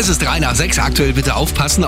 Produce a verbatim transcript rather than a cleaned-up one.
Es ist drei nach sechs. Aktuell bitte aufpassen.